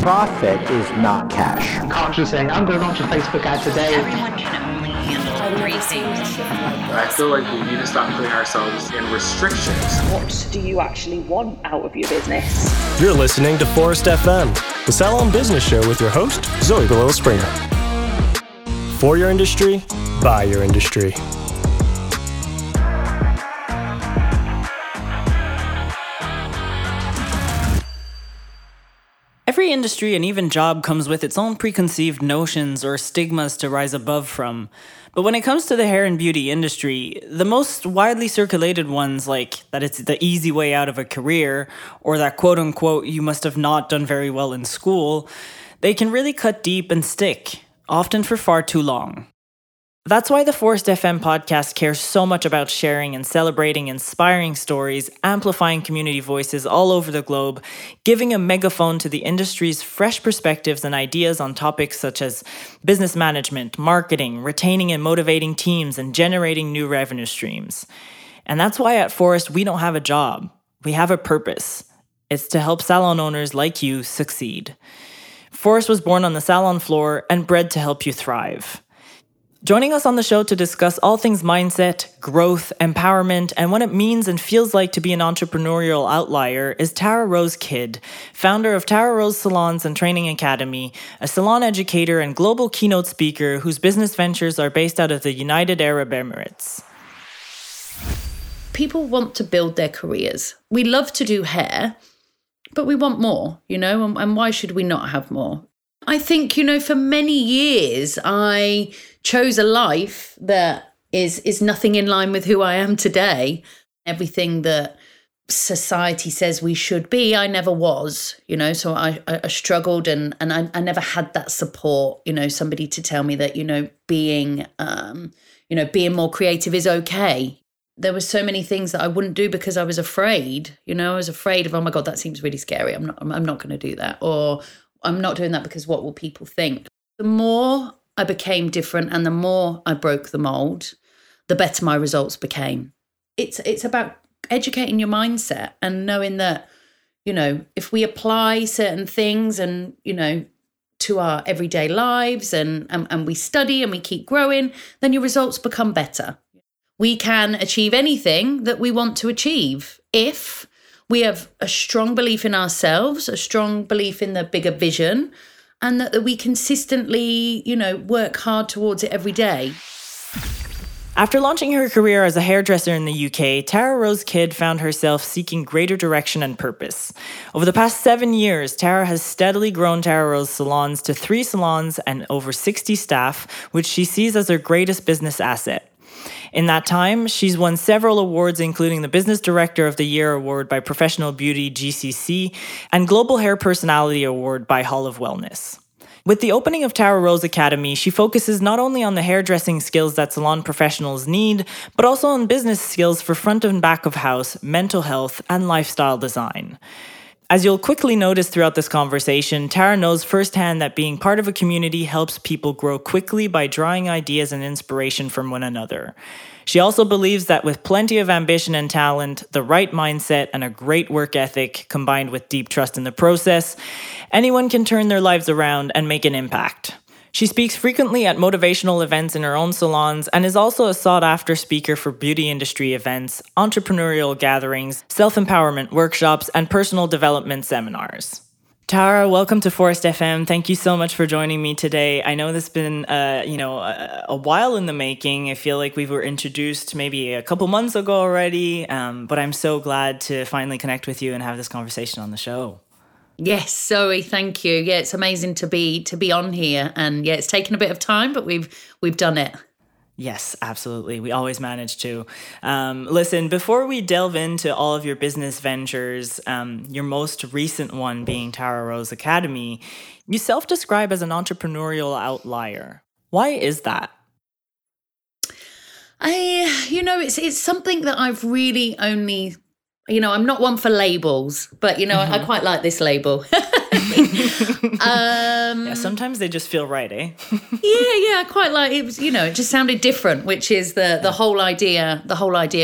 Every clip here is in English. Profit is not cash. Conscious saying, I'm going to launch a Facebook ad today. Everyone can only handle three things. I feel like we need to stop putting ourselves in restrictions. What do you actually want out of your business? You're listening to Forest FM, the Salon Business Show with your host, Zoe Gallo Springer. For your industry, by your industry. Every industry and even job comes with its own preconceived notions or stigmas to rise above from. But when it comes to the hair and beauty industry, the most widely circulated ones, like that it's the easy way out of a career, or that quote-unquote you must have not done very well in school, they can really cut deep and stick, often for far too long. That's why the Forest FM podcast cares so much about sharing and celebrating inspiring stories, amplifying community voices all over the globe, giving a megaphone to the industry's fresh perspectives and ideas on topics such as business management, marketing, retaining and motivating teams, and generating new revenue streams. And that's why at Forest, we don't have a job. We have a purpose. It's to help salon owners like you succeed. Forest was born on the salon floor and bred to help you thrive. Joining us on the show to discuss all things mindset, growth, empowerment, and what it means and feels like to be an entrepreneurial outlier is Tara Rose Kidd, founder of Tara Rose Salons and Training Academy, a salon educator and global keynote speaker whose business ventures are based out of the United Arab Emirates. People want to build their careers. We love to do hair, but we want more, you know, and why should we not have more? I think, you know, for many years, I chose a life that is nothing in line with who I am today. Everything that society says we should be, I never was, you know, so I struggled and I never had that support, you know, somebody to tell me that, you know, being more creative is okay. There were so many things that I wouldn't do because I was afraid, you know, I was afraid of, oh my God, that seems really scary. I'm not going to do that. Or I'm not doing that because what will people think? The more I became different and the more I broke the mold, the better my results became. It's about educating your mindset and knowing that, you know, if we apply certain things and, you know, to our everyday lives and we study and we keep growing, then your results become better. We can achieve anything that we want to achieve if we have a strong belief in ourselves, a strong belief in the bigger vision, and that we consistently, you know, work hard towards it every day. After launching her career as a hairdresser in the UK, Tara Rose Kidd found herself seeking greater direction and purpose. Over the past 7 years, Tara has steadily grown Tara Rose Salons to 3 salons and over 60 staff, which she sees as her greatest business asset. In that time, she's won several awards, including the Business Director of the Year Award by Professional Beauty GCC and Global Hair Personality Award by Hall of Wellness. With the opening of Tara Rose Academy, she focuses not only on the hairdressing skills that salon professionals need, but also on business skills for front and back of house, mental health, and lifestyle design. As you'll quickly notice throughout this conversation, Tara knows firsthand that being part of a community helps people grow quickly by drawing ideas and inspiration from one another. She also believes that with plenty of ambition and talent, the right mindset, and a great work ethic combined with deep trust in the process, anyone can turn their lives around and make an impact. She speaks frequently at motivational events in her own salons and is also a sought-after speaker for beauty industry events, entrepreneurial gatherings, self-empowerment workshops, and personal development seminars. Tara, welcome to Forest FM. Thank you so much for joining me today. I know this has been, a while in the making. I feel like we were introduced maybe a couple months ago already, but I'm so glad to finally connect with you and have this conversation on the show. Yes, Zoe, thank you. Yeah, it's amazing to be on here. And yeah, it's taken a bit of time, but we've done it. Yes, absolutely. We always manage to. Listen, before we delve into all of your business ventures, your most recent one being Tara Rose Academy, you self-describe as an entrepreneurial outlier. Why is that? It's something that I've really only... You know, I'm not one for labels, but, you know, I quite like this label. Yeah, sometimes they just feel right, eh? yeah, I quite like it. You know, it just sounded different, which is the whole idea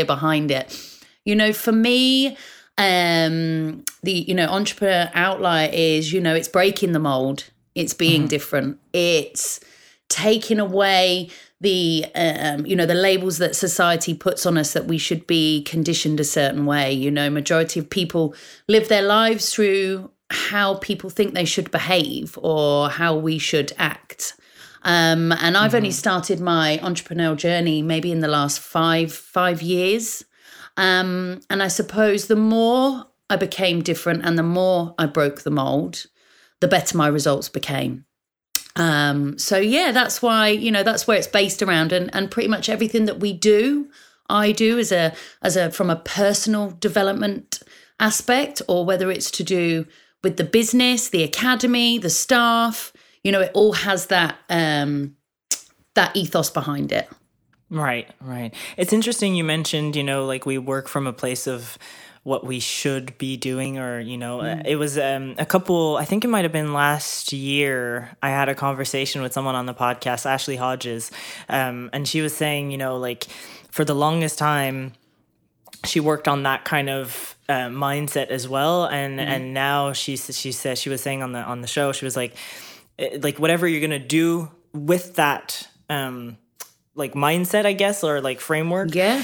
behind it. You know, for me, The, you know, entrepreneur outlier is, you know, it's breaking the mold. It's being different. It's taking away the, you know, the labels that society puts on us that we should be conditioned a certain way. You know, majority of people live their lives through how people think they should behave or how we should act. And I've only started my entrepreneurial journey maybe in the last five years. And I suppose the more I became different and the more I broke the mold, the better my results became. So yeah, that's why, you know, that's where it's based around, and pretty much everything that we do, I do as a from a personal development aspect, or whether it's to do with the business, the academy, the staff, you know, it all has that that ethos behind it. Right, right. It's interesting you mentioned, you know, like we work from a place of what we should be doing, or, you know, it was a couple, I think it might've been last year, I had a conversation with someone on the podcast, Ashley Hodges. And she was saying, you know, like for the longest time, she worked on that kind of mindset as well. And now she said, she was saying on the show, she was like whatever you're going to do with that, like mindset, I guess, or like framework. Yeah.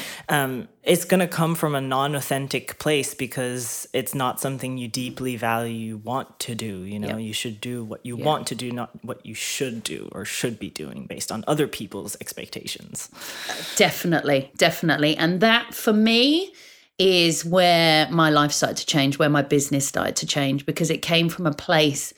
It's going to come from a non-authentic place because it's not something you deeply value, you want to do, you know, you should do what you want to do, not what you should do or should be doing based on other people's expectations. Definitely. And that for me is where my life started to change, where my business started to change, because it came from a place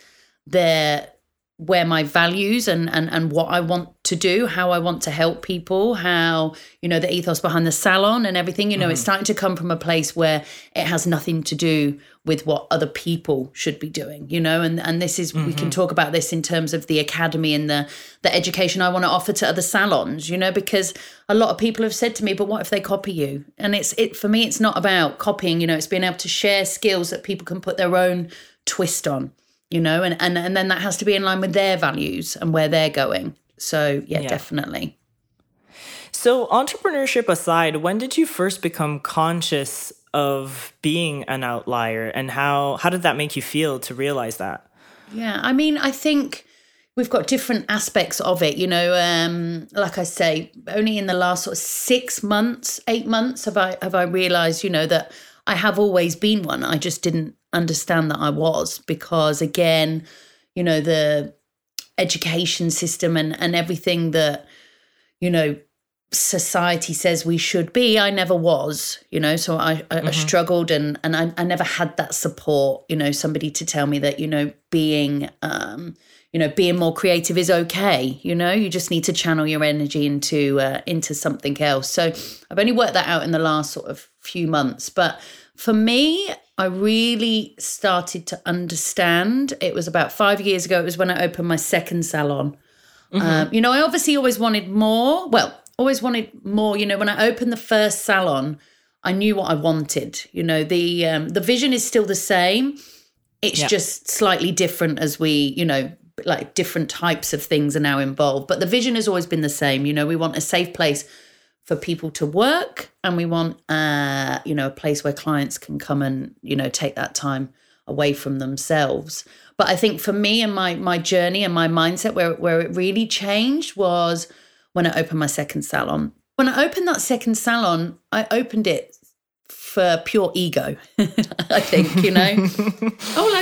there where my values and what I want to do, how I want to help people, how, you know, the ethos behind the salon and everything, you know, it's starting to come from a place where it has nothing to do with what other people should be doing, you know, and this is, we can talk about this in terms of the academy and the education I want to offer to other salons, you know, because a lot of people have said to me, but what if they copy you? And for me, it's not about copying, you know, it's being able to share skills that people can put their own twist on. You know, and then that has to be in line with their values and where they're going. So, yeah, definitely. So entrepreneurship aside, when did you first become conscious of being an outlier, and how did that make you feel to realize that? Yeah, I mean, I think we've got different aspects of it. You know, like I say, only in the last sort of 8 months have I realized, you know, that I have always been one. I just didn't understand that I was, because again, you know, the education system and everything that, you know, society says we should be, I never was, you know, so I struggled and I never had that support, you know, somebody to tell me that, you know, being more creative is okay, you know, you just need to channel your energy into something else. So I've only worked that out in the last sort of few months, but for me, I really started to understand. It was about 5 years ago. It was when I opened my second salon. You know, I obviously always wanted more. You know, when I opened the first salon, I knew what I wanted. You know, the vision is still the same. It's just slightly different as we, you know, like different types of things are now involved. But the vision has always been the same. You know, we want a safe place for people to work, and we want, you know, a place where clients can come and, you know, take that time away from themselves. But I think for me and my journey and my mindset where it really changed was when I opened my second salon. When I opened that second salon, I opened it for pure ego, I think, you know.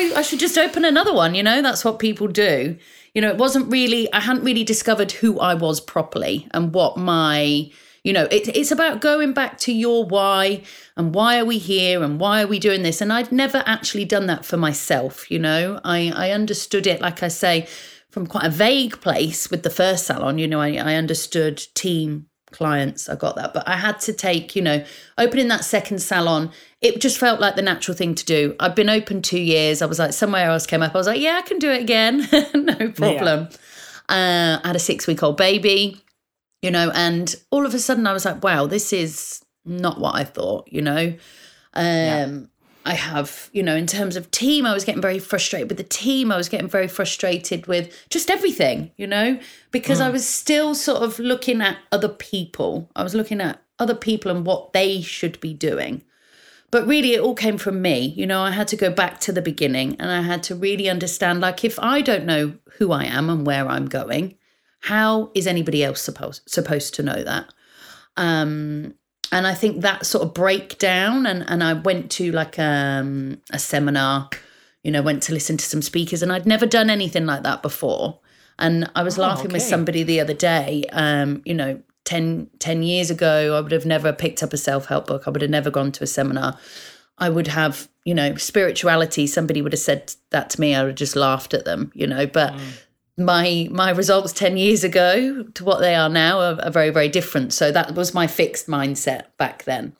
I should just open another one, you know, that's what people do. You know, I hadn't really discovered who I was properly and what my... You know, it's about going back to your why, and why are we here, and why are we doing this? And I've never actually done that for myself, you know. I understood it, like I say, from quite a vague place with the first salon. You know, I understood team, clients, I got that. But I had to take, you know, opening that second salon, it just felt like the natural thing to do. I've been open 2 years. I was like, somewhere else came up. I was like, yeah, I can do it again. No problem. Yeah. I had a 6-week-old baby. You know, and all of a sudden I was like, wow, this is not what I thought, you know. I have, you know, in terms of team, I was getting very frustrated with the team. I was getting very frustrated with just everything, you know, because I was still sort of looking at other people. I was looking at other people and what they should be doing. But really, it all came from me. You know, I had to go back to the beginning and I had to really understand, like, if I don't know who I am and where I'm going, how is anybody else supposed to know that? And I think that sort of breakdown, and I went to like a seminar, you know, went to listen to some speakers, and I'd never done anything like that before. And I was laughing with somebody the other day, you know, 10 years ago, I would have never picked up a self-help book. I would have never gone to a seminar. I would have, you know, spirituality, somebody would have said that to me, I would have just laughed at them, you know, but my results 10 years ago to what they are now are very, very different. So that was my fixed mindset back then.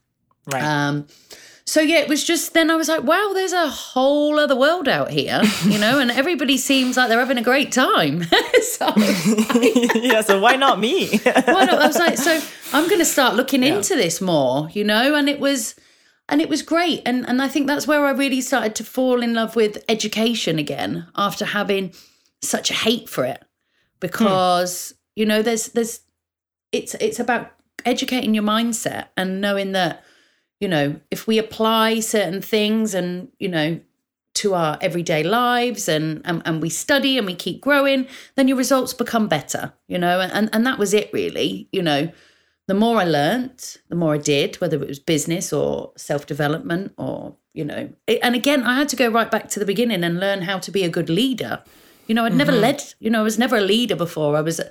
Right. So yeah, it was just, then I was like, wow, there's a whole other world out here, you know, and everybody seems like they're having a great time. So why not me? Why not? I was like, so I'm going to start looking into this more, you know, and it was great. And I think that's where I really started to fall in love with education again, after having such a hate for it, because, you know, it's about educating your mindset and knowing that, you know, if we apply certain things and, you know, to our everyday lives and we study and we keep growing, then your results become better, you know, and that was it really, you know, the more I learned, the more I did, whether it was business or self-development or, you know, and again, I had to go right back to the beginning and learn how to be a good leader. You know, I'd never led, you know, I was never a leader before. I was,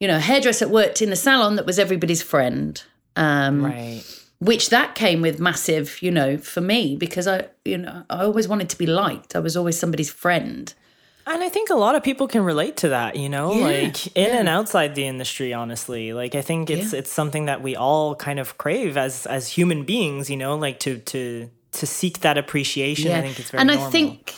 you know, a hairdresser, worked in a salon that was everybody's friend. Right. Which that came with massive, you know, for me, because I, you know, I always wanted to be liked. I was always somebody's friend. And I think a lot of people can relate to that, you know, like in and outside the industry, honestly. Like I think it's something that we all kind of crave as human beings, you know, like to seek that appreciation. Yeah. I think it's very normal. And I think,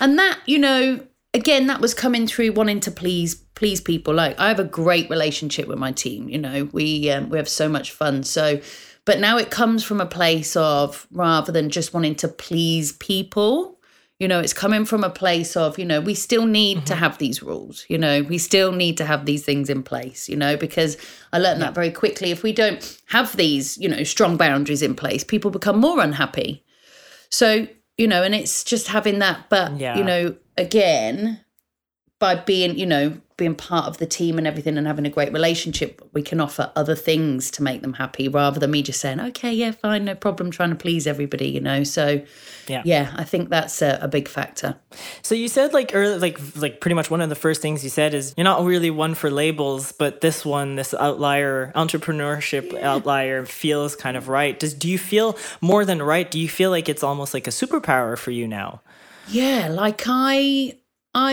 and that, you know, again, that was coming through wanting to please people. Like I have a great relationship with my team, you know, we have so much fun. So, but now it comes from a place of, rather than just wanting to please people, you know, it's coming from a place of, you know, we still need to have these rules, you know, we still need to have these things in place, you know, because I learned that very quickly. If we don't have these, you know, strong boundaries in place, people become more unhappy. So, you know, and it's just having that, but, you know, again, by being, you know, being part of the team and everything and having a great relationship, we can offer other things to make them happy rather than me just saying, okay, yeah, fine, no problem, trying to please everybody, you know? So yeah, I think that's a big factor. So you said like pretty much one of the first things you said is you're not really one for labels, but this outlier entrepreneurship outlier feels kind of right. Do you feel more than right? Do you feel like it's almost like a superpower for you now? Yeah. Like I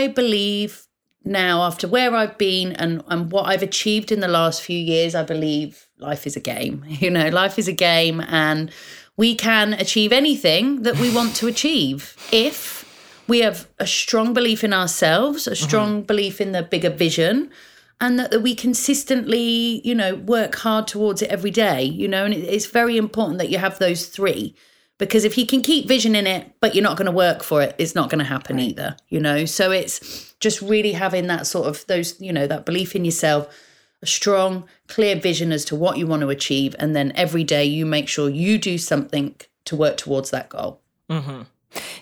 believe now, after where I've been and what I've achieved in the last few years, I believe life is a game. You know, life is a game and we can achieve anything that we want to achieve if we have a strong belief in ourselves, a strong belief in the bigger vision, and that we consistently, you know, work hard towards it every day, you know, and it's very important that you have those three. Because if you can keep vision in it, but you're not going to work for it, it's not going to happen either, you know? So it's just really having that sort of those, you know, that belief in yourself, a strong, clear vision as to what you want to achieve. And then every day you make sure you do something to work towards that goal. Mm-hmm.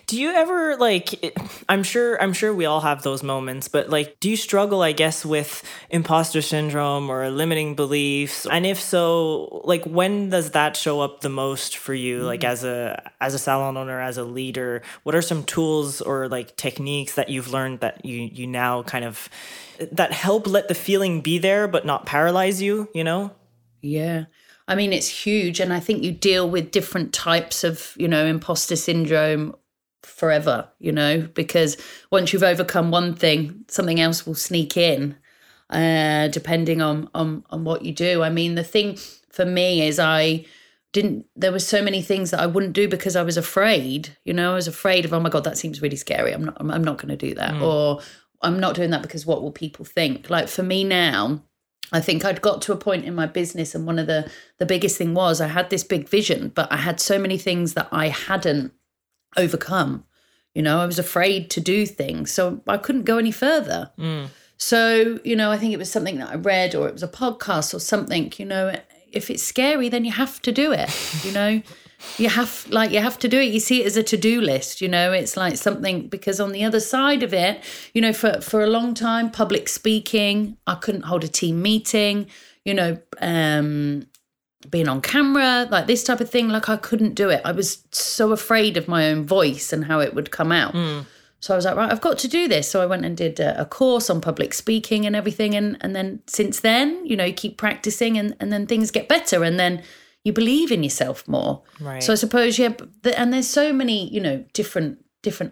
Do you ever like, I'm sure we all have those moments, but like, do you struggle, I guess, with imposter syndrome or limiting beliefs? And if so, like, when does that show up the most for you? Like as a salon owner, as a leader, what are some tools or like techniques that you've learned that you now kind of, that help let the feeling be there, but not paralyze you, you know? Yeah. I mean, it's huge. And I think you deal with different types of, you know, imposter syndrome forever, you know, because once you've overcome one thing, something else will sneak in, depending on what you do. I mean, the thing for me is there were so many things that I wouldn't do because I was afraid, you know, I was afraid of, oh my God, that seems really scary. I'm not going to do that. Or I'm not doing that because what will people think? Like for me now, I think I'd got to a point in my business and one of the biggest thing was I had this big vision, but I had so many things that I hadn't overcome. You know, I was afraid to do things, so I couldn't go any further. So, you know, I think it was something that I read or it was a podcast or something, you know, if it's scary, then you have to do it, you know. You have to do it. You see it as a to-do list, you know, it's like something, because on the other side of it, you know, for a long time, public speaking, I couldn't hold a team meeting, you know, being on camera, like this type of thing, like I couldn't do it. I was so afraid of my own voice and how it would come out. Mm. So I was like, right, I've got to do this. So I went and did a course on public speaking and everything. And then since then, you know, you keep practicing and then things get better. And then you believe in yourself more. Right. So I suppose, yeah, and there's so many, you know, different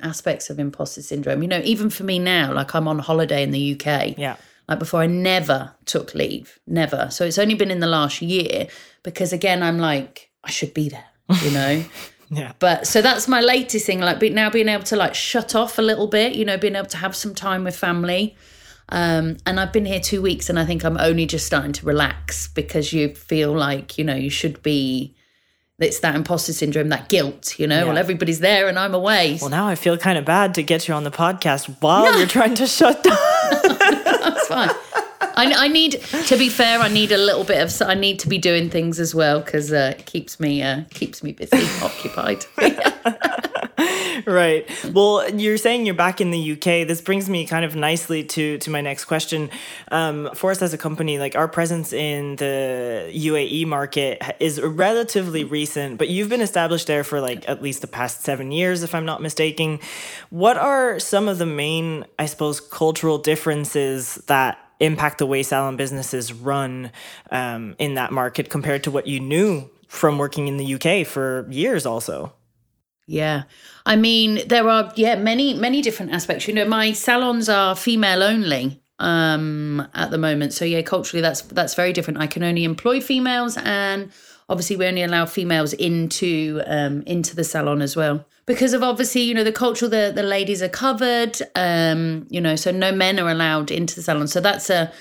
aspects of imposter syndrome. You know, even for me now, like I'm on holiday in the UK. Yeah. Like before, I never took leave, never. So it's only been in the last year because, again, I'm like, I should be there, you know. Yeah. But so that's my latest thing, like now being able to like shut off a little bit, you know, being able to have some time with family. And I've been here 2 weeks and I think I'm only just starting to relax because you feel like, you know, you should be, it's that imposter syndrome, that guilt, you know, yeah. Well, everybody's there and I'm away. Well, now I feel kind of bad to get you on the podcast while you're trying to shut down. No, that's fine. I need, to be fair, I need to be doing things as well because it keeps me busy, occupied. Right. Well, you're saying you're back in the UK. This brings me kind of nicely to my next question. For us as a company, like our presence in the UAE market is relatively recent, but you've been established there for like at least the past 7 years, if I'm not mistaken. What are some of the main, I suppose, cultural differences that impact the way salon businesses run in that market compared to what you knew from working in the UK for years also? Yeah. I mean, there are, many, many different aspects. You know, my salons are female only at the moment. So yeah, culturally that's very different. I can only employ females and obviously we only allow females into the salon as well. Because of obviously, you know, the culture, the ladies are covered, you know, so no men are allowed into the salon. So that's a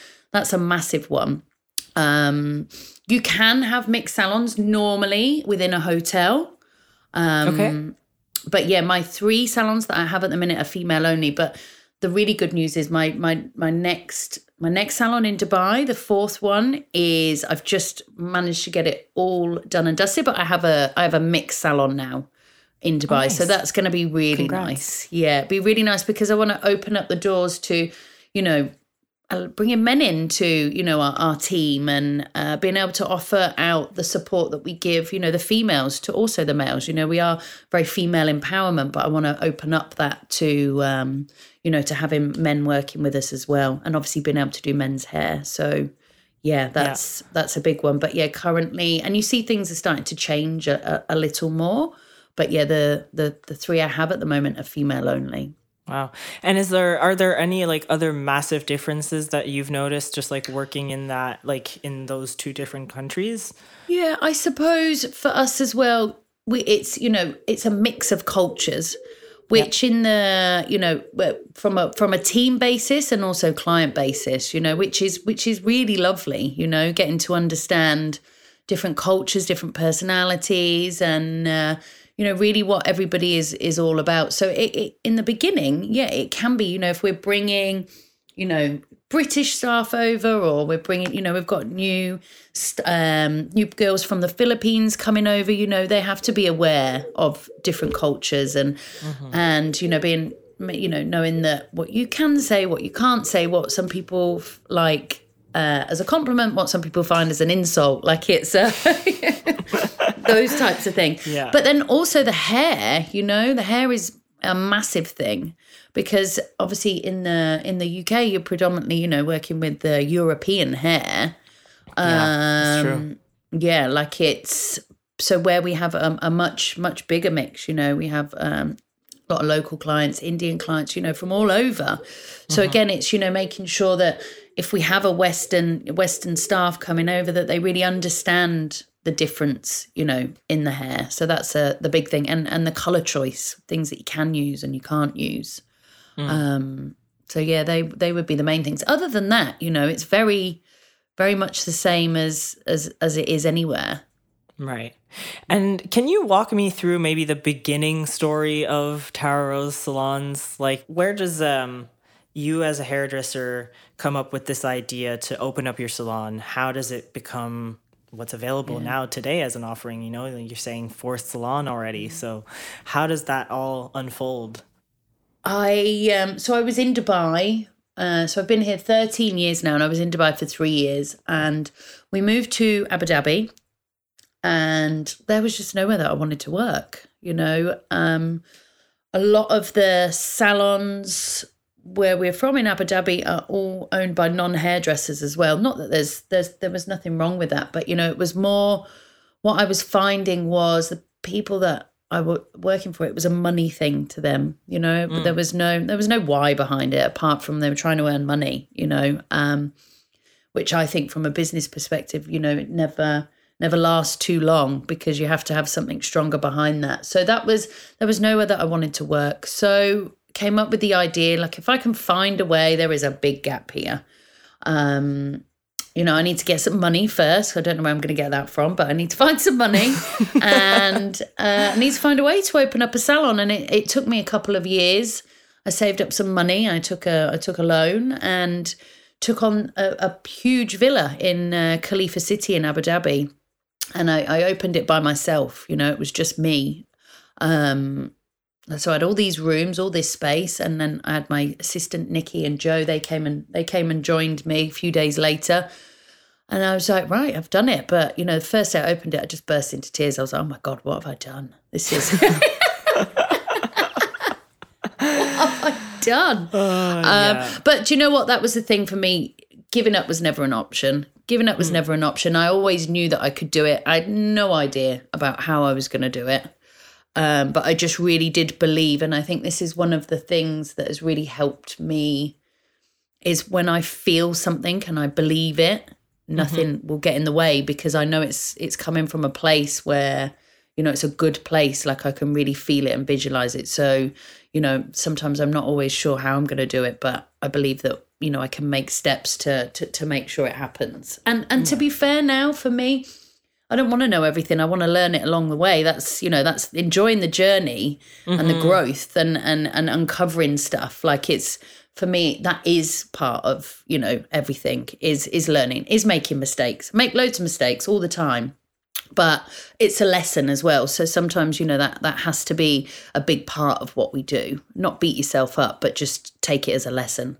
massive one. You can have mixed salons normally within a hotel. Okay. But yeah, my 3 salons that I have at the minute are female only. But the really good news is my next salon in Dubai, the 4th one, is I've just managed to get it all done and dusted. But I have a mixed salon now in Dubai, nice. So that's going to be really nice. Yeah, it'd be really nice because I want to open up the doors to, you know, bringing men into, you know, our team and being able to offer out the support that we give, you know, the females to also the males. You know, we are very female empowerment, but I want to open up that to, you know, to having men working with us as well and obviously being able to do men's hair. So, yeah, that's a big one. But, yeah, currently, and you see things are starting to change a little more. But, yeah, the 3 I have at the moment are female only. Wow. And are there any like other massive differences that you've noticed just like working in that, like in those 2 different countries? Yeah, I suppose for us as well, it's, you know, it's a mix of cultures, which in the, you know, from a team basis and also client basis, you know, which is really lovely, you know, getting to understand different cultures, different personalities and, you know, really what everybody is all about. So it in the beginning, yeah, it can be, you know, if we're bringing, you know, British staff over or we're bringing, you know, we've got new girls from the Philippines coming over, you know, they have to be aware of different cultures and, and you know, being, you know, knowing that what you can say, what you can't say, what some people like as a compliment, what some people find as an insult, like it's those types of things. Yeah. But then also the hair, you know, the hair is a massive thing because obviously in the UK you're predominantly, you know, working with the European hair. Yeah, that's true. Yeah, like it's so where we have a much, much bigger mix, you know, we have a lot of local clients, Indian clients, you know, from all over. So again, it's, you know, making sure that if we have a Western staff coming over that they really understand the difference, you know, in the hair. So that's the big thing. And the colour choice, things that you can use and you can't use. Mm. So, yeah, they would be the main things. Other than that, you know, it's very, very much the same as it is anywhere. Right. And can you walk me through maybe the beginning story of Tara Rose Salons? Like, where does you as a hairdresser come up with this idea to open up your salon? How does it become... what's available now today as an offering. You know, you're saying fourth salon already. So how does that all unfold? I was in Dubai. So I've been here 13 years now, and I was in Dubai for 3 years, and we moved to Abu Dhabi, and there was just nowhere that I wanted to work. You know, a lot of the salons where we're from in Abu Dhabi are all owned by non-hairdressers as well. Not that there was nothing wrong with that, but, you know, it was more what I was finding was the people that I was working for, it was a money thing to them, you know, but there was no why behind it apart from they were trying to earn money, you know, which I think from a business perspective, you know, it never lasts too long because you have to have something stronger behind that. So there was nowhere that I wanted to work. So came up with the idea, like, if I can find a way, there is a big gap here. You know, I need to get some money first. I don't know where I'm going to get that from, but I need to find some money. And I need to find a way to open up a salon. And it took me a couple of years. I saved up some money. I took a loan and took on a huge villa in Khalifa City in Abu Dhabi. And I opened it by myself. You know, it was just me. So I had all these rooms, all this space, and then I had my assistant Nikki and Joe. They came and joined me a few days later, and I was like, right, I've done it. But, you know, the first day I opened it, I just burst into tears. I was like, oh my God, what have I done? This is what have I done? But do you know what? That was the thing for me. Giving up was never an option. I always knew that I could do it. I had no idea about how I was going to do it. But I just really did believe, and I think this is one of the things that has really helped me is when I feel something and I believe it, nothing will get in the way, because I know it's coming from a place where, you know, it's a good place, like I can really feel it and visualize it. So, you know, sometimes I'm not always sure how I'm going to do it, but I believe that, you know, I can make steps to make sure it happens. And to be fair now, for me, I don't want to know everything. I want to learn it along the way. That's, you know, that's enjoying the journey and the growth and uncovering stuff. Like, it's, for me, that is part of, you know, everything is learning, is making mistakes. I make loads of mistakes all the time, but it's a lesson as well. So sometimes, you know, that has to be a big part of what we do. Not beat yourself up, but just take it as a lesson.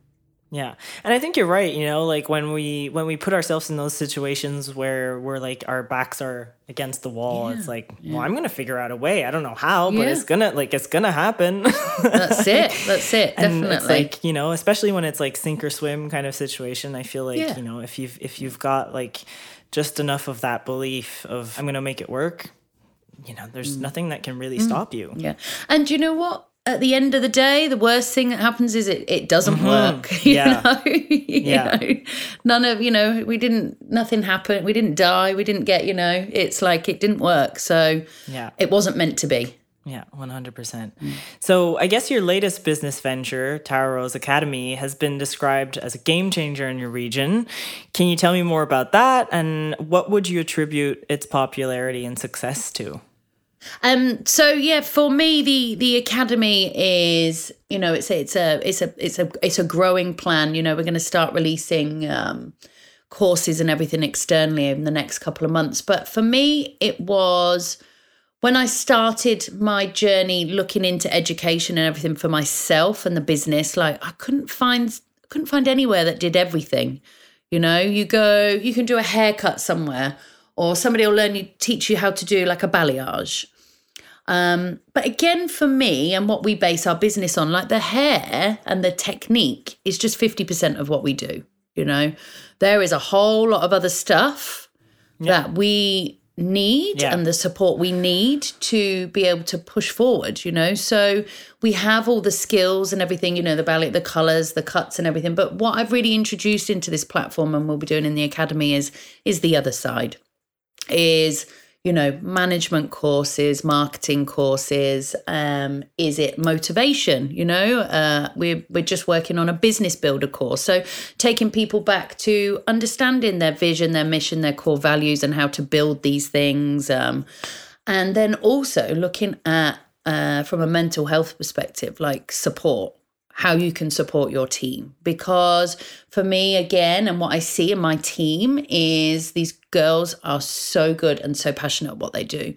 Yeah. And I think you're right. You know, like when we put ourselves in those situations where we're like, our backs are against the wall, it's like, well, I'm going to figure out a way. I don't know how, but it's going to happen. That's it. That's it. Definitely. And it's like, you know, especially when it's like sink or swim kind of situation, I feel like, you know, if you've got like just enough of that belief of, I'm going to make it work, you know, there's nothing that can really stop you. Yeah. And you know what? At the end of the day, the worst thing that happens is it doesn't work. You know? None of, you know, nothing happened. We didn't die. We didn't get, you know, it's like it didn't work. So it wasn't meant to be. Yeah, 100%. So I guess your latest business venture, Tara Rose Academy, has been described as a game changer in your region. Can you tell me more about that? And what would you attribute its popularity and success to? For me, the academy is, you know, it's a growing plan. You know, we're going to start releasing courses and everything externally in the next couple of months. But for me, it was when I started my journey looking into education and everything for myself and the business. Like, I couldn't find anywhere that did everything. You know, you can do a haircut somewhere, or somebody will teach you how to do like a balayage. But again, for me, and what we base our business on, like the hair and the technique is just 50% of what we do, you know. There is a whole lot of other stuff that we need and the support we need to be able to push forward, you know. So we have all the skills and everything, you know, the ballet, the colours, the cuts and everything. But what I've really introduced into this platform and we'll be doing in the academy is the other side. Is, you know, management courses, marketing courses, is it motivation, you know? We're just working on a business builder course. So taking people back to understanding their vision, their mission, their core values and how to build these things. And then also looking at, from a mental health perspective, like support. how you can support your team. Because for me, again, and what I see in my team is these girls are so good and so passionate at what they do.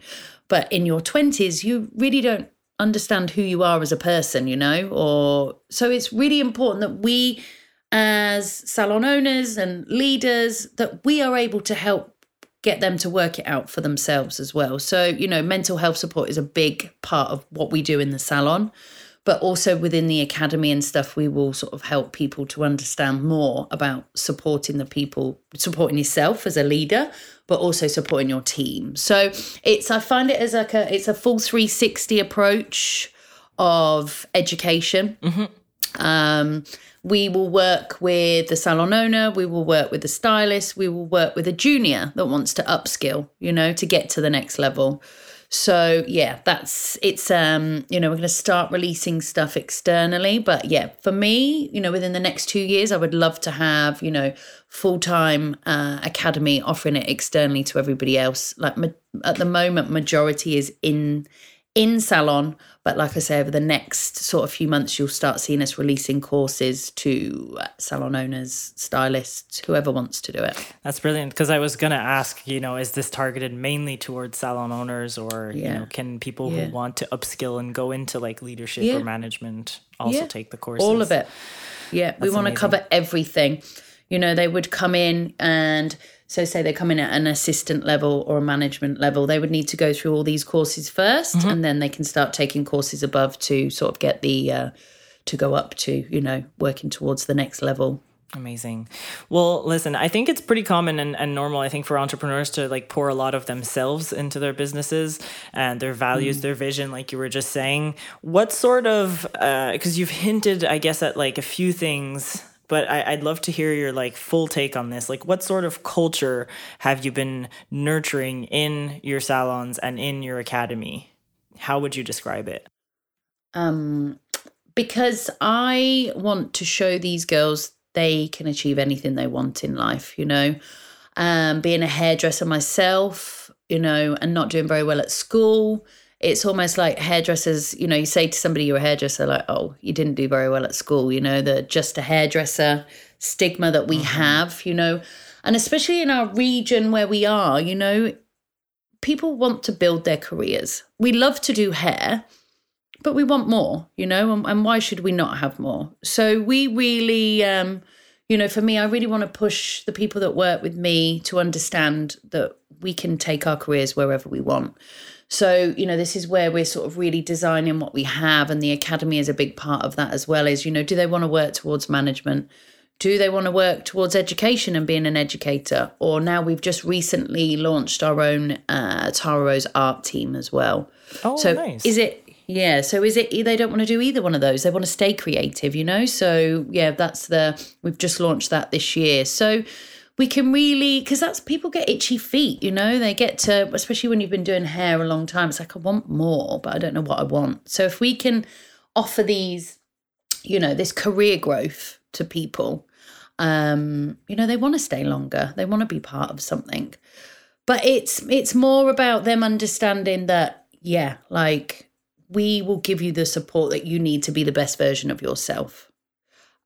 But in your 20s, you really don't understand who you are as a person, you know, or so it's really important that we as salon owners and leaders, that we are able to help get them to work it out for themselves as well. So, you know, mental health support is a big part of what we do in the salon. But also within the academy and stuff, we will sort of help people to understand more about supporting the people, supporting yourself as a leader, but also supporting your team. So it's, I find it as like a, it's a full 360 approach of education. Mm-hmm. We will work with the salon owner, we will work with the stylist, we will work with a junior that wants to upskill, you know, to get to the next level. So yeah, that's, it's, you know, we're going to start releasing stuff externally, but yeah, for me, you know, within the next 2 years, I would love to have, you know, full-time academy offering it externally to everybody else. Like at the moment, majority is in salon, but like I say, over the next sort of few months, you'll start seeing us releasing courses to salon owners, stylists, whoever wants to do it. That's brilliant, because I was going to ask, you know, is this targeted mainly towards salon owners, or you know, can people who want to upskill and go into like leadership or management also take the courses? All of it. Yeah, that's we want to cover everything. You know, they would come in and so say they come in at an assistant level or a management level, they would need to go through all these courses first, mm-hmm. and then they can start taking courses above to sort of get the, to go up to, you know, working towards the next level. Amazing. Well, listen, I think it's pretty common and normal, I think, for entrepreneurs to like pour a lot of themselves into their businesses and their values, their vision, like you were just saying. What sort of, because you've hinted, I guess, at like a few things, but I'd love to hear your like full take on this. Like, what sort of culture have you been nurturing in your salons and in your academy? How would you describe it? Because I want to show these girls they can achieve anything they want in life, you know. Being a hairdresser myself, you know, and not doing very well at school, it's almost like hairdressers, you know, you say to somebody you're a hairdresser, like, oh, you didn't do very well at school, you know, the just a hairdresser stigma that we have, you know, and especially in our region where we are, you know, people want to build their careers. We love to do hair, but we want more, you know, and why should we not have more? So we really, you know, for me, I really want to push the people that work with me to understand that we can take our careers wherever we want. So, you know, this is where we're sort of really designing what we have, and the academy is a big part of that as well. Is, you know, do they want to work towards management? Do they want to work towards education and being an educator? Or now we've just recently launched our own Tara Rose Art Team as well. Oh, so nice. So they don't want to do either one of those. They want to stay creative, you know? So, yeah, we've just launched that this year. So, we can really, because that's, people get itchy feet, you know, they get to, especially when you've been doing hair a long time, it's like, I want more, but I don't know what I want. So if we can offer these, you know, this career growth to people, you know, they want to stay longer. They want to be part of something. But it's more about them understanding that, yeah, like, we will give you the support that you need to be the best version of yourself.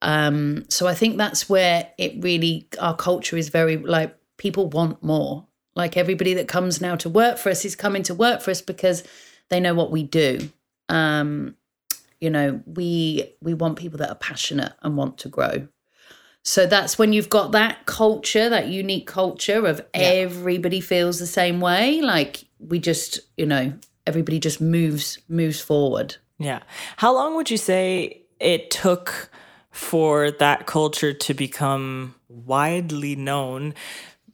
So I think that's where it really, our culture is very, like, people want more. Like, everybody that comes now to work for us is coming to work for us because they know what we do. You know, we want people that are passionate and want to grow. So that's when you've got that culture, that unique culture of everybody feels the same way. Like, we just, you know, everybody just moves forward. Yeah. How long would you say it took for that culture to become widely known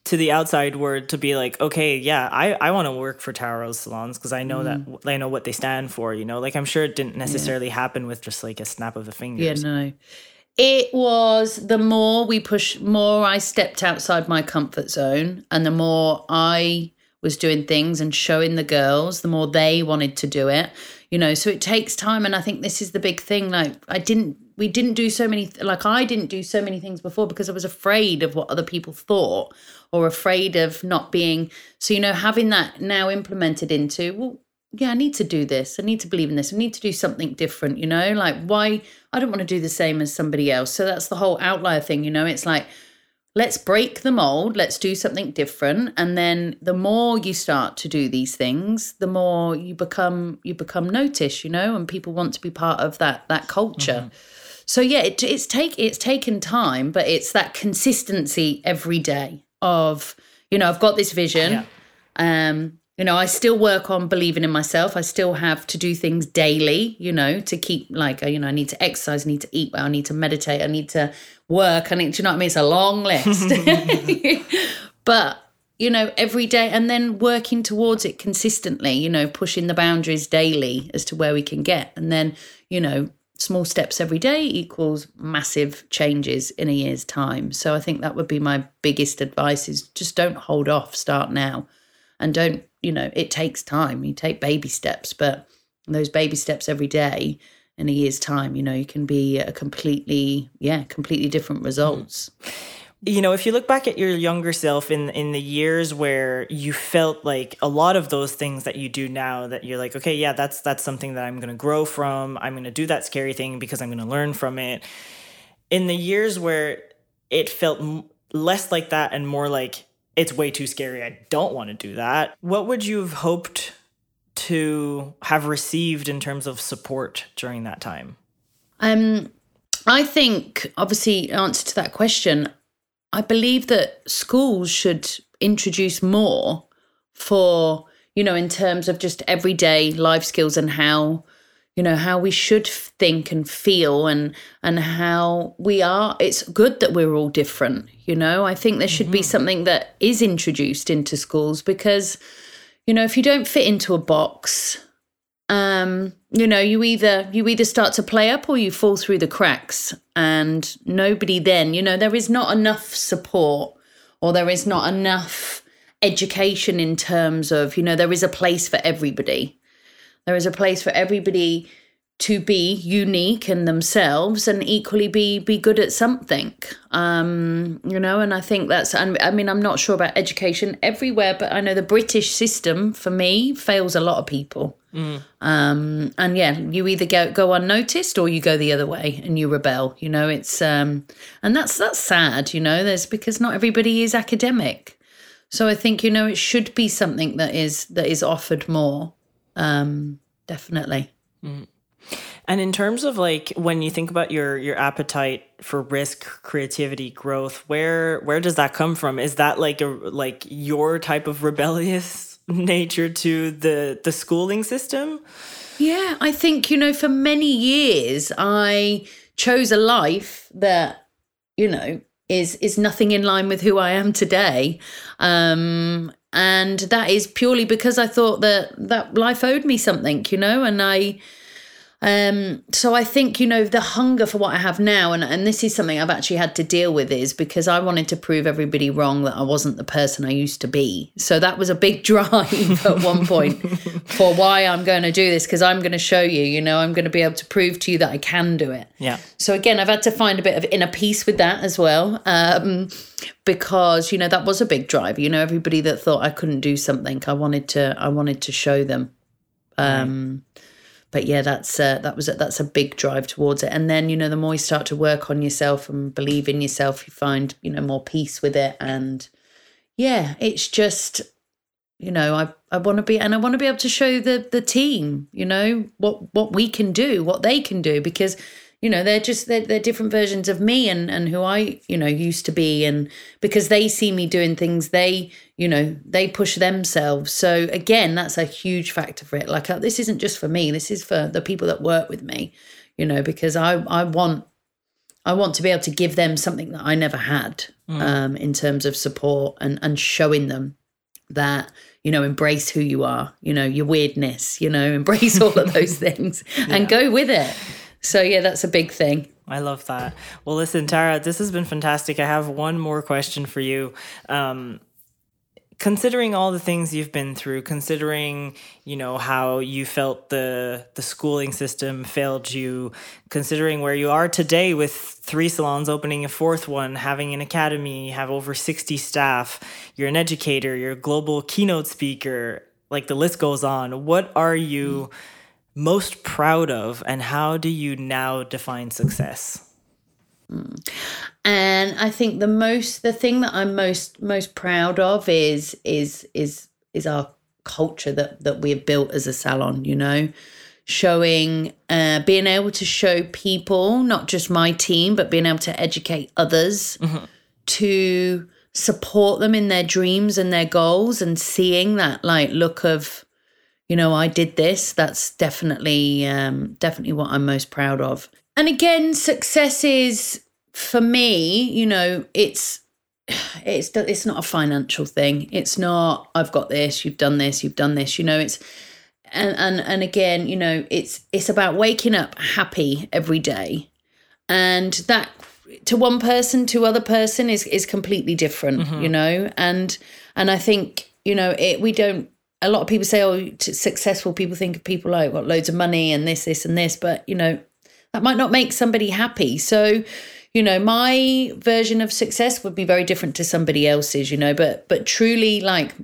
to the outside world, to be like, okay, yeah, I want to work for Tara Rose Salons because I know that I know what they stand for, you know? Like, I'm sure it didn't necessarily happen with just like a snap of the fingers. Yeah, no. It was the more we pushed, more I stepped outside my comfort zone, and the more I was doing things and showing the girls, the more they wanted to do it, you know? So it takes time, and I think this is the big thing. Like, I didn't do so many things before because I was afraid of what other people thought, or afraid of not being, so, you know, having that now implemented into, well, yeah, I need to do this. I need to believe in this. I need to do something different, you know? Like, why? I don't want to do the same as somebody else. So that's the whole outlier thing, you know? It's like, let's break the mold. Let's do something different. And then the more you start to do these things, the more you become noticed, you know, and people want to be part of that culture. Mm-hmm. So yeah, it's taken time, but it's that consistency every day of, you know, I've got this vision. Yeah. You know, I still work on believing in myself. I still have to do things daily, you know, to keep like, you know, I need to exercise, I need to eat well, I need to meditate, I need to work. I need to, you know what I mean? It's a long list. But, you know, every day and then working towards it consistently, you know, pushing the boundaries daily as to where we can get. And then, you know, small steps every day equals massive changes in a year's time. So I think that would be my biggest advice is just don't hold off, start now. And don't, you know, it takes time. You take baby steps, but those baby steps every day in a year's time, you know, you can be a completely different results. You know, if you look back at your younger self in the years where you felt like a lot of those things that you do now that you're like, okay, yeah, that's something that I'm going to grow from. I'm going to do that scary thing because I'm going to learn from it. In the years where it felt less like that and more like, it's way too scary. I don't want to do that. What would you have hoped to have received in terms of support during that time? I think, obviously, answer to that question, I believe that schools should introduce more for, you know, in terms of just everyday life skills and how, you know, how we should think and feel and how we are. It's good that we're all different, you know. I think there should be something that is introduced into schools because, you know, if you don't fit into a box, you know, you either start to play up or you fall through the cracks and nobody then, you know, there is not enough support or there is not enough education in terms of, you know, there is a place for everybody. There is a place for everybody to be unique in themselves and equally be good at something, you know, and I think that's, I mean, I'm not sure about education everywhere, but I know the British system, for me, fails a lot of people. And, yeah, you either go unnoticed or you go the other way and you rebel, you know, it's, and that's sad, you know, there's because not everybody is academic. So I think, you know, it should be something that is offered more. Definitely. And in terms of like when you think about your appetite for risk, creativity, growth, where does that come from? Is that like your type of rebellious nature to the schooling system? Yeah, I think, you know, for many years I chose a life that, you know, is nothing in line with who I am today. And that is purely because I thought that life owed me something, you know, and I, so I think, you know, the hunger for what I have now, and this is something I've actually had to deal with is because I wanted to prove everybody wrong that I wasn't the person I used to be. So that was a big drive at one point for why I'm going to do this, because I'm going to show you, you know, I'm going to be able to prove to you that I can do it. Yeah. So again, I've had to find a bit of inner peace with that as well. Because, you know, that was a big drive, you know, everybody that thought I couldn't do something, I wanted to show them. But yeah, that's a big drive towards it. And then, you know, the more you start to work on yourself and believe in yourself, you find, you know, more peace with it. And yeah, it's just, you know, I want to be able to show the team, you know, what we can do, what they can do, because, you know, they're different versions of me and who I, you know, used to be. And because they see me doing things, they, you know, they push themselves. So again, that's a huge factor for it. Like, this isn't just for me. This is for the people that work with me, you know, because I want to be able to give them something that I never had in terms of support and showing them that, you know, embrace who you are, you know, your weirdness, you know, embrace all of those things and go with it. So, yeah, that's a big thing. I love that. Well, listen, Tara, this has been fantastic. I have one more question for you. Considering all the things you've been through, considering, you know, how you felt the schooling system failed you, considering where you are today with 3 salons, opening a 4th one, having an academy, you have over 60 staff, you're an educator, you're a global keynote speaker, like the list goes on. What are you most proud of, and how do you now define success? And I think the thing that I'm most proud of is our culture that we have built as a salon, you know, showing, being able to show people, not just my team, but being able to educate others mm-hmm. to support them in their dreams and their goals, and seeing that like look of, you know, I did this. That's definitely what I'm most proud of. And again, success is for me, you know, it's not a financial thing. It's not, I've got this, you've done this, you've done this, you know, it's, and again, you know, it's about waking up happy every day. And that to one person, to other person is completely different, mm-hmm. you know? And I think, you know, a lot of people say, oh, successful people think of people like got loads of money and this and this, but you know, that might not make somebody happy. So, you know, my version of success would be very different to somebody else's, you know, but truly like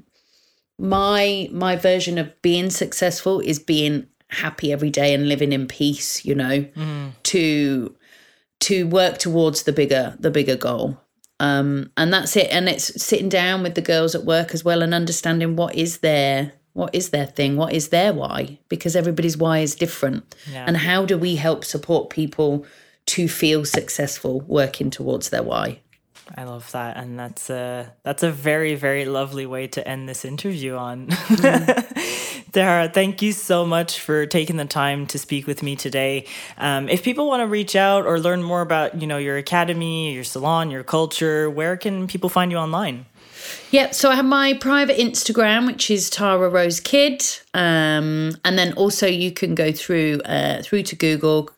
my version of being successful is being happy every day and living in peace, you know, to work towards the bigger goal. And that's it. And it's sitting down with the girls at work as well and understanding what is their thing, what is their why, because everybody's why is different. Yeah. And how do we help support people to feel successful working towards their why? I love that. And that's a very, very lovely way to end this interview on. Mm. Tara, thank you so much for taking the time to speak with me today. If people want to reach out or learn more about, you know, your academy, your salon, your culture, where can people find you online? Yeah, so I have my private Instagram, which is Tara Rose Kidd. And then also you can go through to Google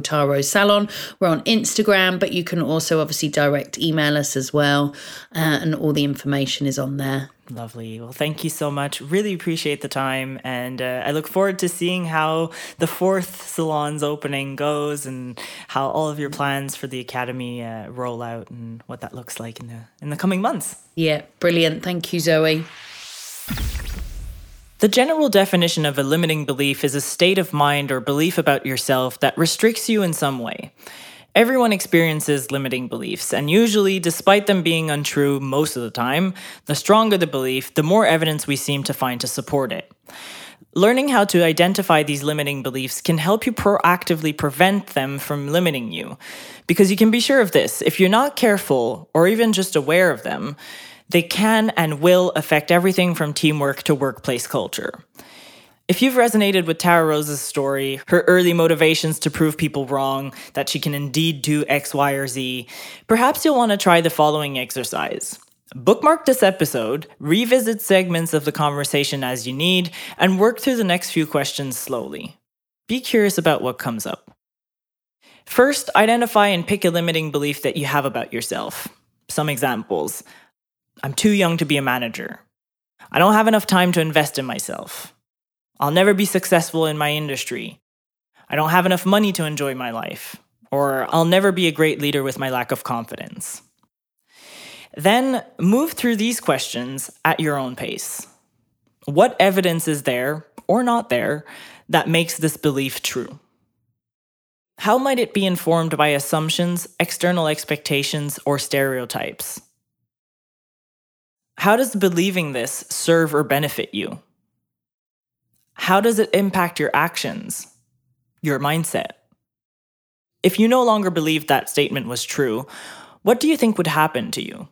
Tara Rose Salon. We're on Instagram, but you can also obviously direct email us as well. And all the information is on there. Lovely. Well, thank you so much. Really appreciate the time. And I look forward to seeing how the fourth salon's opening goes and how all of your plans for the academy roll out and what that looks like in the coming months. Yeah, brilliant. Thank you, Zoe. The general definition of a limiting belief is a state of mind or belief about yourself that restricts you in some way. Everyone experiences limiting beliefs, and usually, despite them being untrue most of the time, the stronger the belief, the more evidence we seem to find to support it. Learning how to identify these limiting beliefs can help you proactively prevent them from limiting you. Because you can be sure of this, if you're not careful or even just aware of them, they can and will affect everything from teamwork to workplace culture. If you've resonated with Tara Rose's story, her early motivations to prove people wrong, that she can indeed do X, Y, or Z, perhaps you'll want to try the following exercise. Bookmark this episode, revisit segments of the conversation as you need, and work through the next few questions slowly. Be curious about what comes up. First, identify and pick a limiting belief that you have about yourself. Some examples. I'm too young to be a manager. I don't have enough time to invest in myself. I'll never be successful in my industry. I don't have enough money to enjoy my life. Or I'll never be a great leader with my lack of confidence. Then move through these questions at your own pace. What evidence is there, or not there, that makes this belief true? How might it be informed by assumptions, external expectations, or stereotypes? How does believing this serve or benefit you? How does it impact your actions, your mindset? If you no longer believed that statement was true, what do you think would happen to you?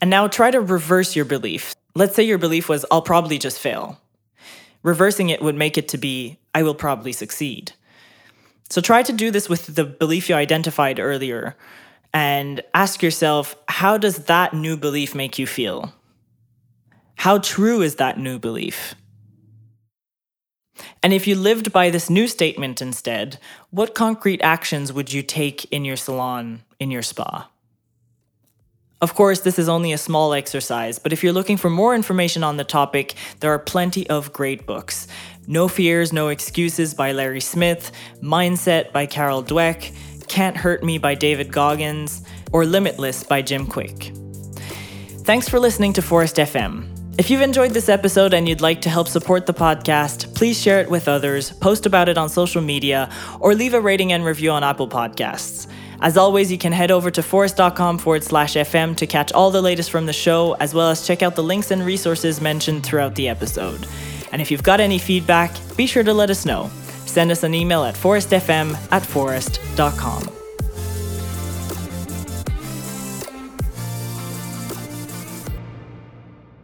And now try to reverse your belief. Let's say your belief was, I'll probably just fail. Reversing it would make it to be, I will probably succeed. So try to do this with the belief you identified earlier and ask yourself, how does that new belief make you feel? How true is that new belief? And if you lived by this new statement instead, what concrete actions would you take in your salon, in your spa? Of course, this is only a small exercise, but if you're looking for more information on the topic, there are plenty of great books. No Fears, No Excuses by Larry Smith, Mindset by Carol Dweck, Can't Hurt Me by David Goggins, or Limitless by Jim Quick. Thanks for listening to Forest FM. If you've enjoyed this episode and you'd like to help support the podcast, please share it with others, post about it on social media, or leave a rating and review on Apple Podcasts. As always, you can head over to forest.com/FM to catch all the latest from the show, as well as check out the links and resources mentioned throughout the episode. And if you've got any feedback, be sure to let us know. Send us an email at forestfm@forest.com.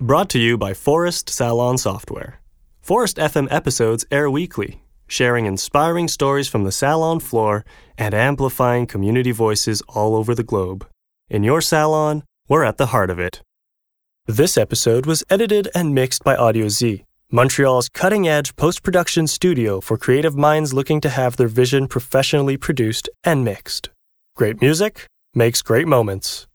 Brought to you by Forest Salon Software. Forest FM episodes air weekly, sharing inspiring stories from the salon floor and amplifying community voices all over the globe. In your salon, we're at the heart of it. This episode was edited and mixed by Audio Z, Montreal's cutting-edge post-production studio for creative minds looking to have their vision professionally produced and mixed. Great music makes great moments.